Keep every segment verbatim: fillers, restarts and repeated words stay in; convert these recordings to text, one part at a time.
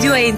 Stüdyo N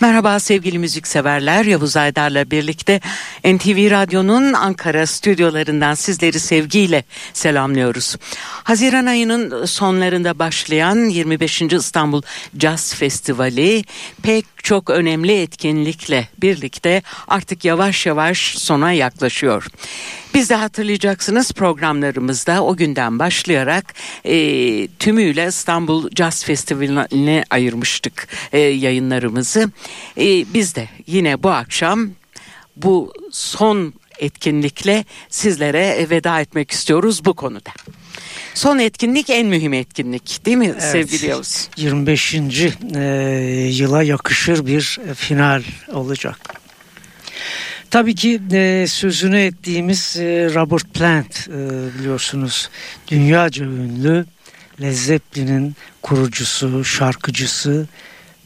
Merhaba sevgili müzikseverler, Yavuz Aydar'la birlikte N T V Radyo'nun Ankara stüdyolarından sizleri sevgiyle selamlıyoruz. Haziran ayının sonlarında başlayan yirmi beşinci İstanbul Jazz Festivali pek çok önemli etkinlikle birlikte artık yavaş yavaş sona yaklaşıyor. Biz de hatırlayacaksınız, programlarımızda o günden başlayarak e, tümüyle İstanbul Jazz Festivali'ne ayırmıştık e, yayınlarımızı. E, biz de yine bu akşam bu son etkinlikle sizlere veda etmek istiyoruz bu konuda. Son etkinlik en mühim etkinlik değil mi evet, sevgili Yavuz? yirmi beşinci yıla yakışır bir final olacak. Tabii ki e, sözünü ettiğimiz e, Robert Plant, e, biliyorsunuz dünyaca ünlü Led Zeppelin'in kurucusu, şarkıcısı,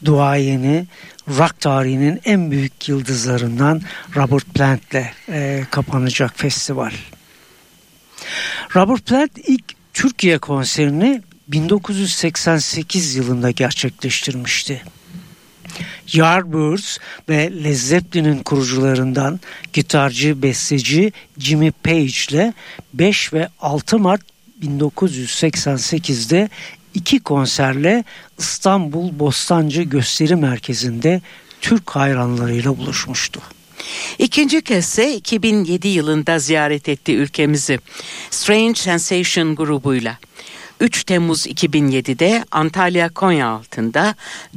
duayeni, rock tarihinin en büyük yıldızlarından Robert Plant'le e, kapanacak festival. Robert Plant ilk Türkiye konserini bin dokuz yüz seksen sekiz yılında gerçekleştirmişti. Yardbirds ve Led Zeppelin'in kurucularından gitarcı, besteci Jimmy Page'le beş ve altı Mart bin dokuz yüz seksen sekiz'de iki konserle İstanbul Bostancı Gösteri Merkezi'nde Türk hayranlarıyla buluşmuştu. İkinci kez ise iki bin yedi yılında ziyaret etti ülkemizi Strange Sensation grubuyla. üç Temmuz iki bin yedi'de Antalya Konyaaltı'nda,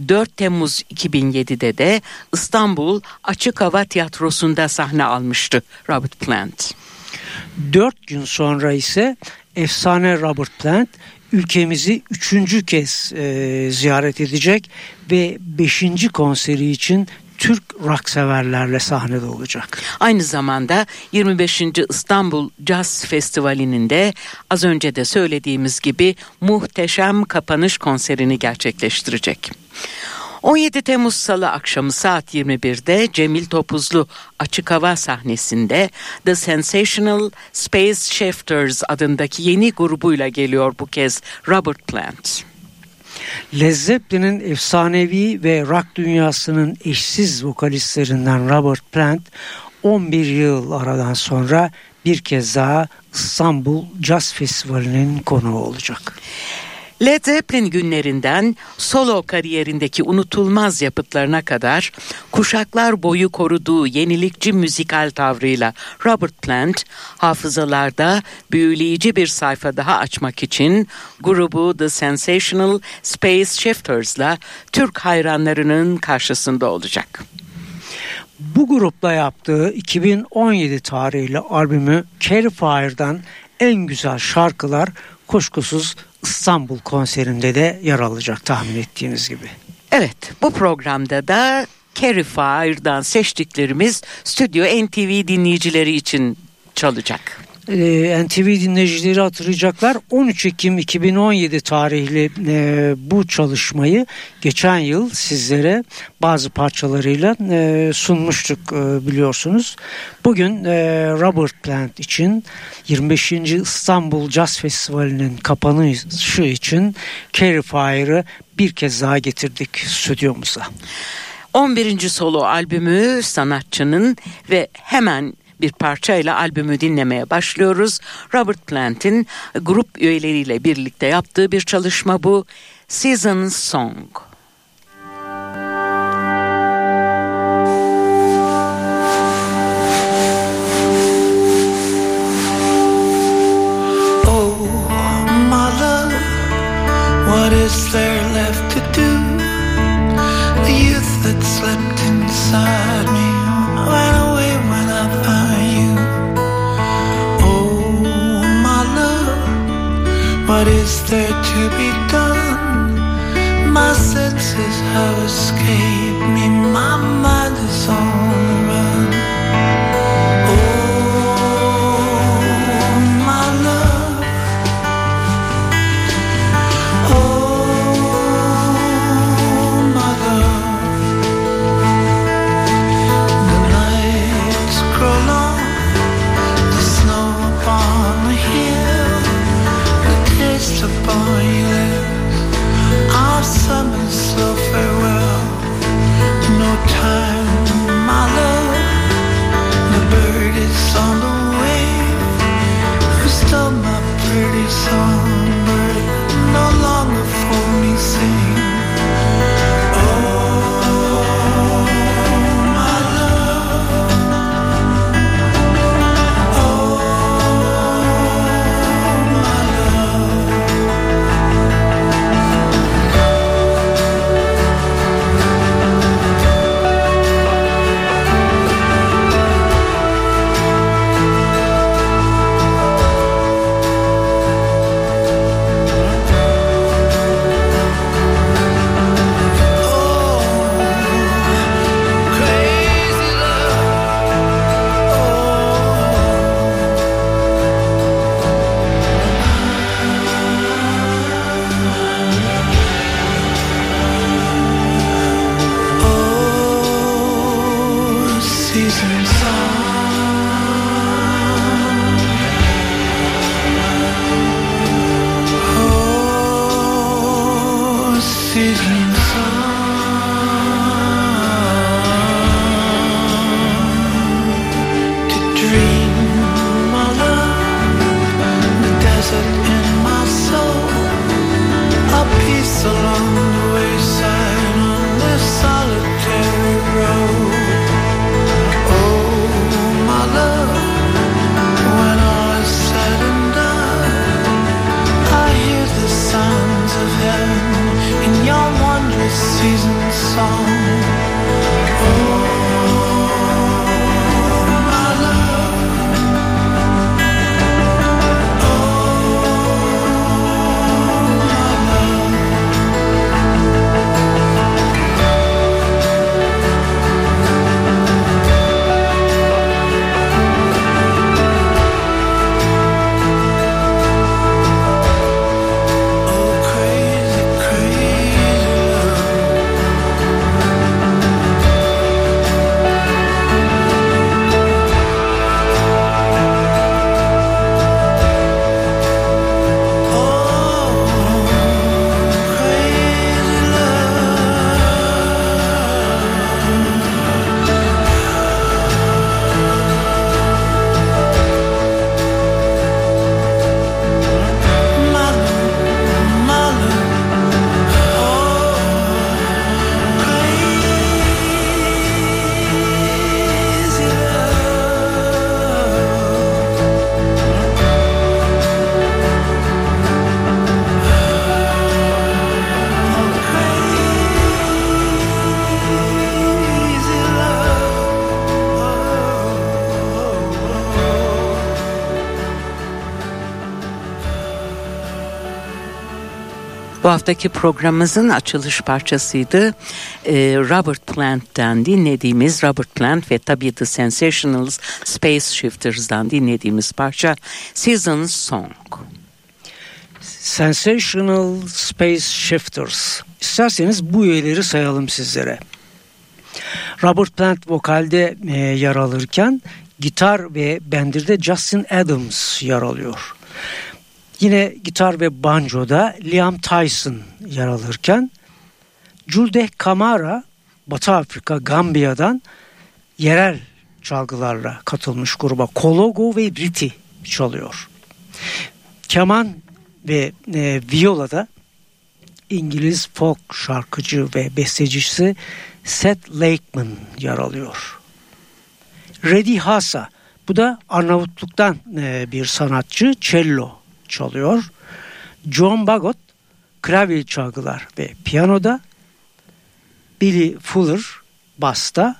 dört Temmuz iki bin yedi'de de İstanbul Açık Hava Tiyatrosu'nda sahne almıştı Robert Plant. dört gün sonra ise efsane Robert Plant ülkemizi üçüncü kez e, ziyaret edecek ve beşinci konseri için Türk rock severlerle sahnede olacak. Aynı zamanda yirmi beşinci İstanbul Jazz Festivali'nin de az önce de söylediğimiz gibi muhteşem kapanış konserini gerçekleştirecek. on yedi Temmuz Salı akşamı saat yirmi bir'de Cemil Topuzlu Açık Hava sahnesinde The Sensational Space Shifters adındaki yeni grubuyla geliyor bu kez Robert Plant. Led Zeppelin'in efsanevi ve rock dünyasının eşsiz vokalistlerinden Robert Plant on bir yıl aradan sonra bir kez daha İstanbul Jazz Festivali'nin konuğu olacak. Led Zeppelin günlerinden solo kariyerindeki unutulmaz yapıtlarına kadar kuşaklar boyu koruduğu yenilikçi müzikal tavrıyla Robert Plant hafızalarda büyüleyici bir sayfa daha açmak için grubu The Sensational Space Shifters'la Türk hayranlarının karşısında olacak. Bu grupla yaptığı iki bin on yedi tarihli albümü Carry Fire'dan en güzel şarkılar kuşkusuz İstanbul konserinde de yer alacak tahmin ettiğiniz gibi. Evet, bu programda da Carry Fire'dan seçtiklerimiz Stüdyo N T V dinleyicileri için çalacak. E, N T V dinleyicileri hatırlayacaklar, on üç Ekim iki bin on yedi tarihli e, bu çalışmayı geçen yıl sizlere bazı parçalarıyla e, sunmuştuk e, biliyorsunuz. Bugün e, Robert Plant için yirmi beşinci İstanbul Jazz Festivali'nin kapanışı için Carry Fire'ı bir kez daha getirdik stüdyomuza. on birinci solo albümü sanatçının ve hemen bir parçayla albümü dinlemeye başlıyoruz. Robert Plant'in grup üyeleriyle birlikte yaptığı bir çalışma bu. Season Song. Oh, my love, what is there left to do? The youth that slept inside me ran away when I found what is there to be done? my senses have escaped me. My mind is on the run. Oh, my love. Oh, my love. The nights grow long, the snow upon the hill, the taste upon your lips. Our summer so farewell. No time, my love. The bird is on the wing who stole my pretty songbird. No longer for me sing. Bu haftaki programımızın açılış parçasıydı. Robert Plant'ten dinlediğimiz Robert Plant ve tabii The Sensationals, Space Shifters'dan dinlediğimiz parça Season's Song. Sensational Space Shifters. İsterseniz bu üyeleri sayalım sizlere. Robert Plant vokalde yer alırken gitar ve bendirde Justin Adams yer alıyor. Yine gitar ve banjoda Liam Tyson yer alırken Juldeh Kamara Batı Afrika Gambiya'dan yerel çalgılarla katılmış gruba Kologo ve Riti çalıyor. Keman ve e, violada İngiliz folk şarkıcı ve bestecisi Seth Lakeman yer alıyor. Reddy Hassa, bu da Arnavutluk'tan e, bir sanatçı, cello çalıyor. John Bagot klavye çalgılar ve piyanoda, Billy Fuller basta,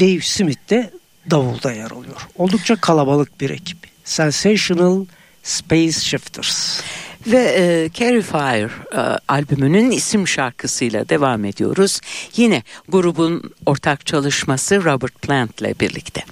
Dave Smith de davulda yer alıyor. Oldukça kalabalık bir ekip. Sensational Space Shifters. Ve e, Carry Fire e, albümünün isim şarkısıyla devam ediyoruz. Yine grubun ortak çalışması Robert Plant'le birlikte.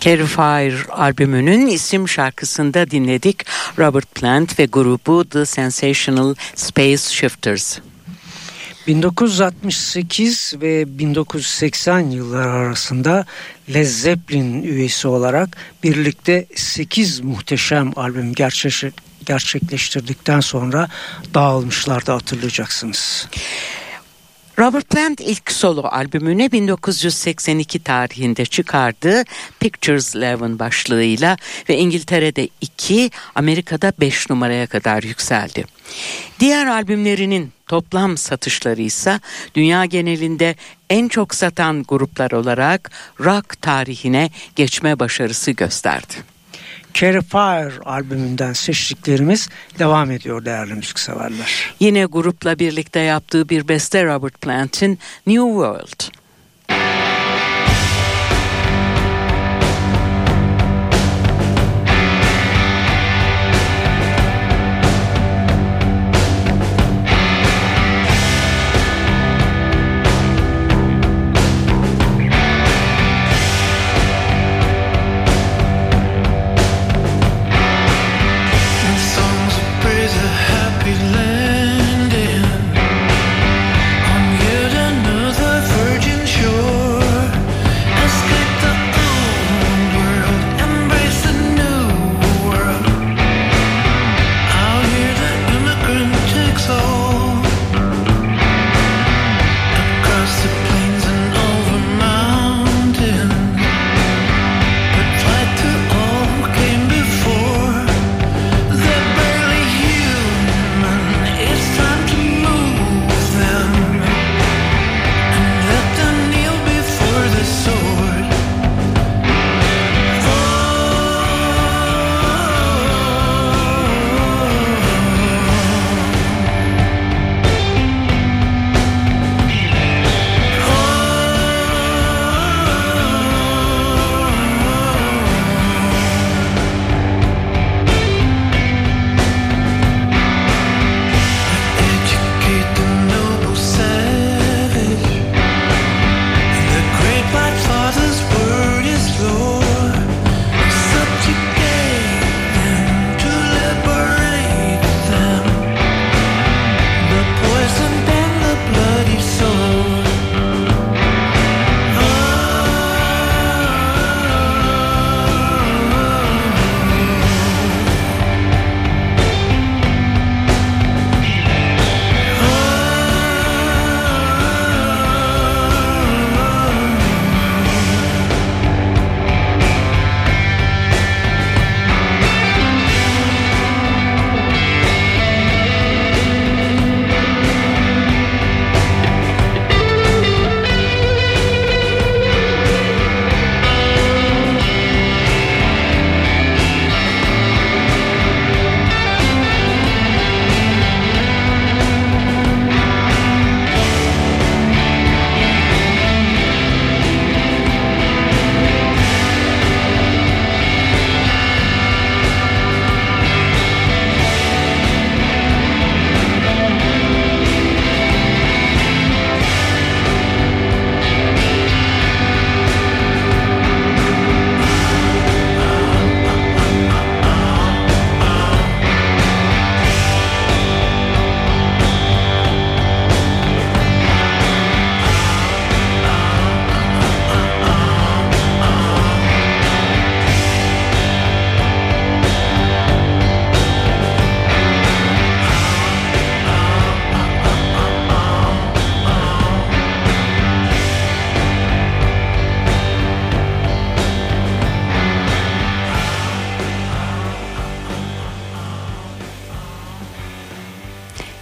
Carrie Fire albümünün isim şarkısında dinledik Robert Plant ve grubu The Sensational Space Shifters. bin dokuz yüz altmış sekiz ve bin dokuz yüz seksen yılları arasında Led Zeppelin üyesi olarak birlikte sekiz muhteşem albüm gerçekleştirdikten sonra dağılmışlardı, hatırlayacaksınız. Robert Plant ilk solo albümüne bin dokuz yüz seksen iki tarihinde çıkardığı Pictures Eleven başlığıyla ve İngiltere'de iki, Amerika'da beş numaraya kadar yükseldi. Diğer albümlerinin toplam satışları ise dünya genelinde en çok satan gruplar olarak rock tarihine geçme başarısı gösterdi. Carrie Fire albümünden seçtiklerimiz devam ediyor değerli müzikseverler. Yine grupla birlikte yaptığı bir beste Robert Plant'in New World.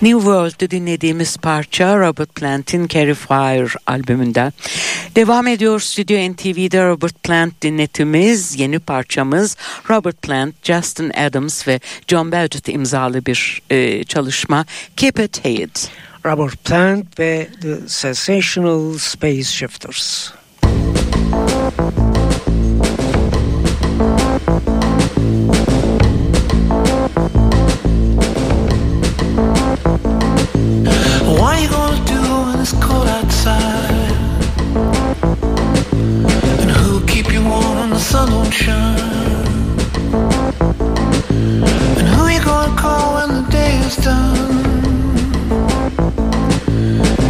New World'u dinlediğimiz parça Robert Plant'in Carrie Fire albümünden. Devam ediyor Stüdyo N T V'de Robert Plant dinletimiz. Yeni parçamız Robert Plant, Justin Adams ve John Belgett imzalı bir e, çalışma Keep It Hid. Robert Plant ve The Sensational Space Shifters. It's cold outside, and who'll keep you warm? the sun won't shine. And who you gonna call when the day is done?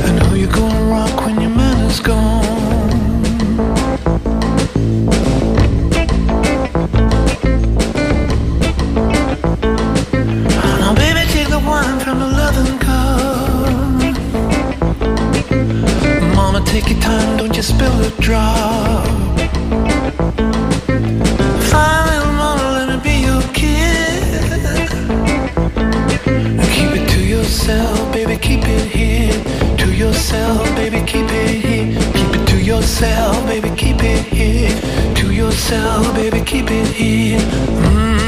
And who you gonna rock when your man is gone? Take your time, don't you spill a drop. Fine little mama, let it be your kid. Keep it to yourself, baby, keep it here. To yourself, baby, keep it here. Keep it to yourself, baby, keep it here. To yourself, baby, keep it here. Mm-hmm.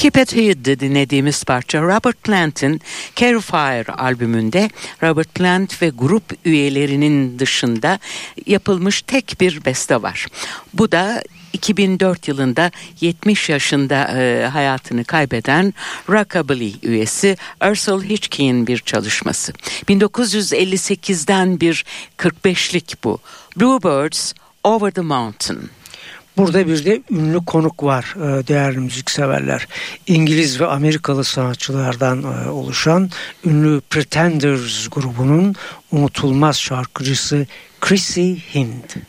Keep It Hid'de dinlediğimiz parça Robert Plant'in Carefire albümünde Robert Plant ve grup üyelerinin dışında yapılmış tek bir beste var. Bu da iki bin dört yılında yetmiş yaşında e, hayatını kaybeden Rockabilly üyesi Ursul Hitchcock'in bir çalışması. bin dokuz yüz elli sekizden bir kırk beşlik bu. Bluebirds Over the Mountain. Burada bir de ünlü konuk var değerli müzikseverler. İngiliz ve Amerikalı sanatçılardan oluşan ünlü Pretenders grubunun unutulmaz şarkıcısı Chrissie Hynde.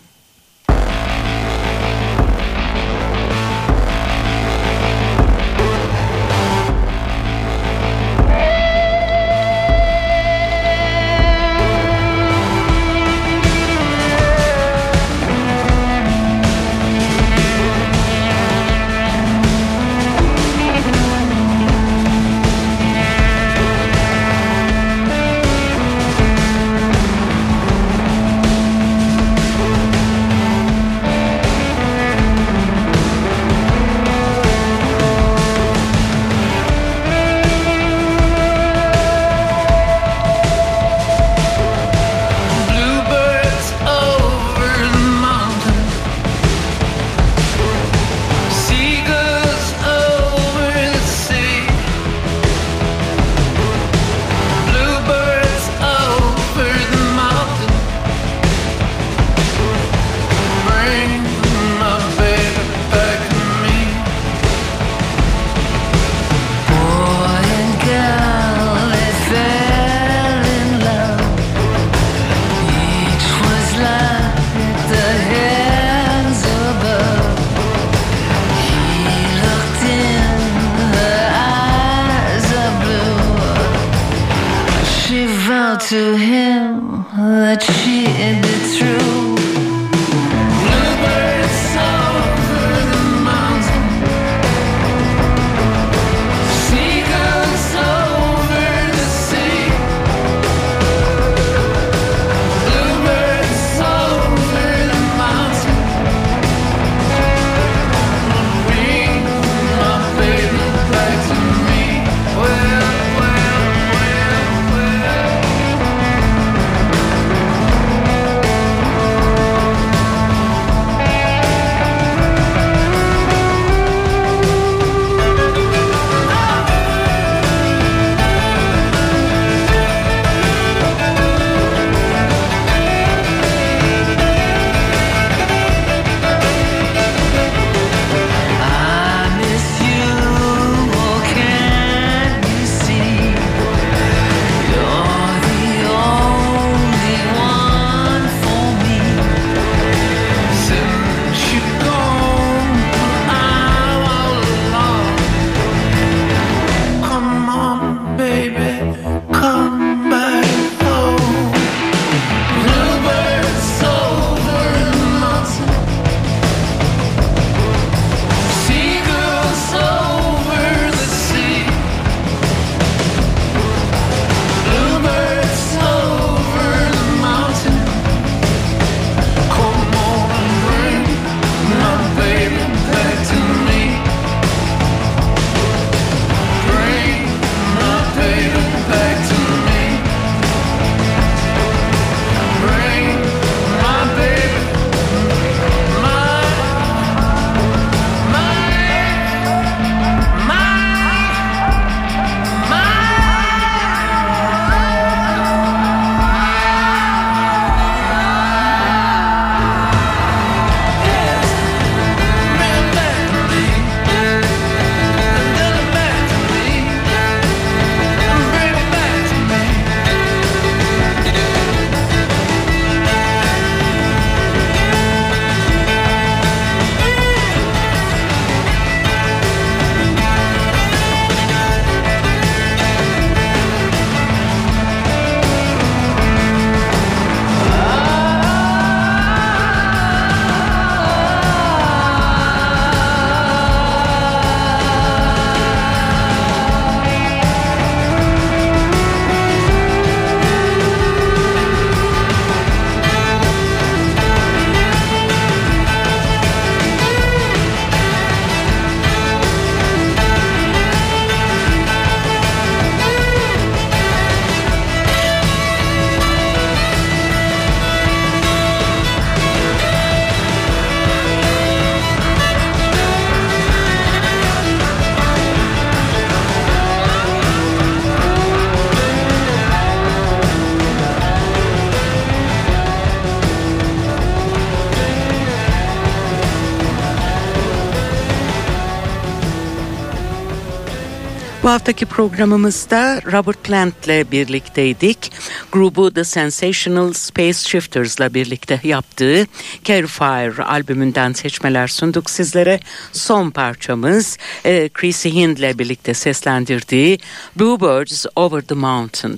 Bu haftaki programımızda Robert Plant'le birlikteydik. Grubu The Sensational Space Shifters'la birlikte yaptığı Carefire albümünden seçmeler sunduk sizlere. Son parçamız e, Chrissie Hind'le birlikte seslendirdiği Bluebirds Over the Mountain.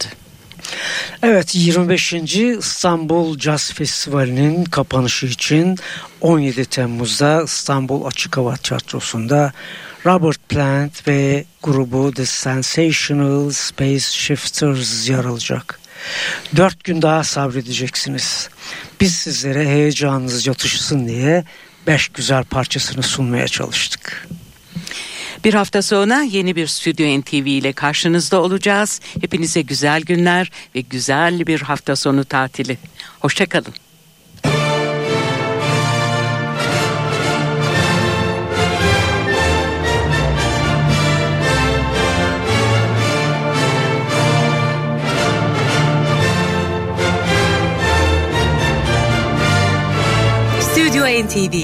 Evet, yirmi beşinci İstanbul Jazz Festivali'nin kapanışı için on yedi Temmuz'da İstanbul Açık Hava Tiyatrosu'nda Robert Plant ve grubu The Sensational Space Shifters yer alacak. Dört gün daha sabredeceksiniz. Biz sizlere heyecanınız yatışsın diye beş güzel parçasını sunmaya çalıştık. Bir hafta sonra yeni bir Stüdyo N T V ile karşınızda olacağız. Hepinize güzel günler ve güzel bir hafta sonu tatili. Hoşça kalın. Stüdyo N T V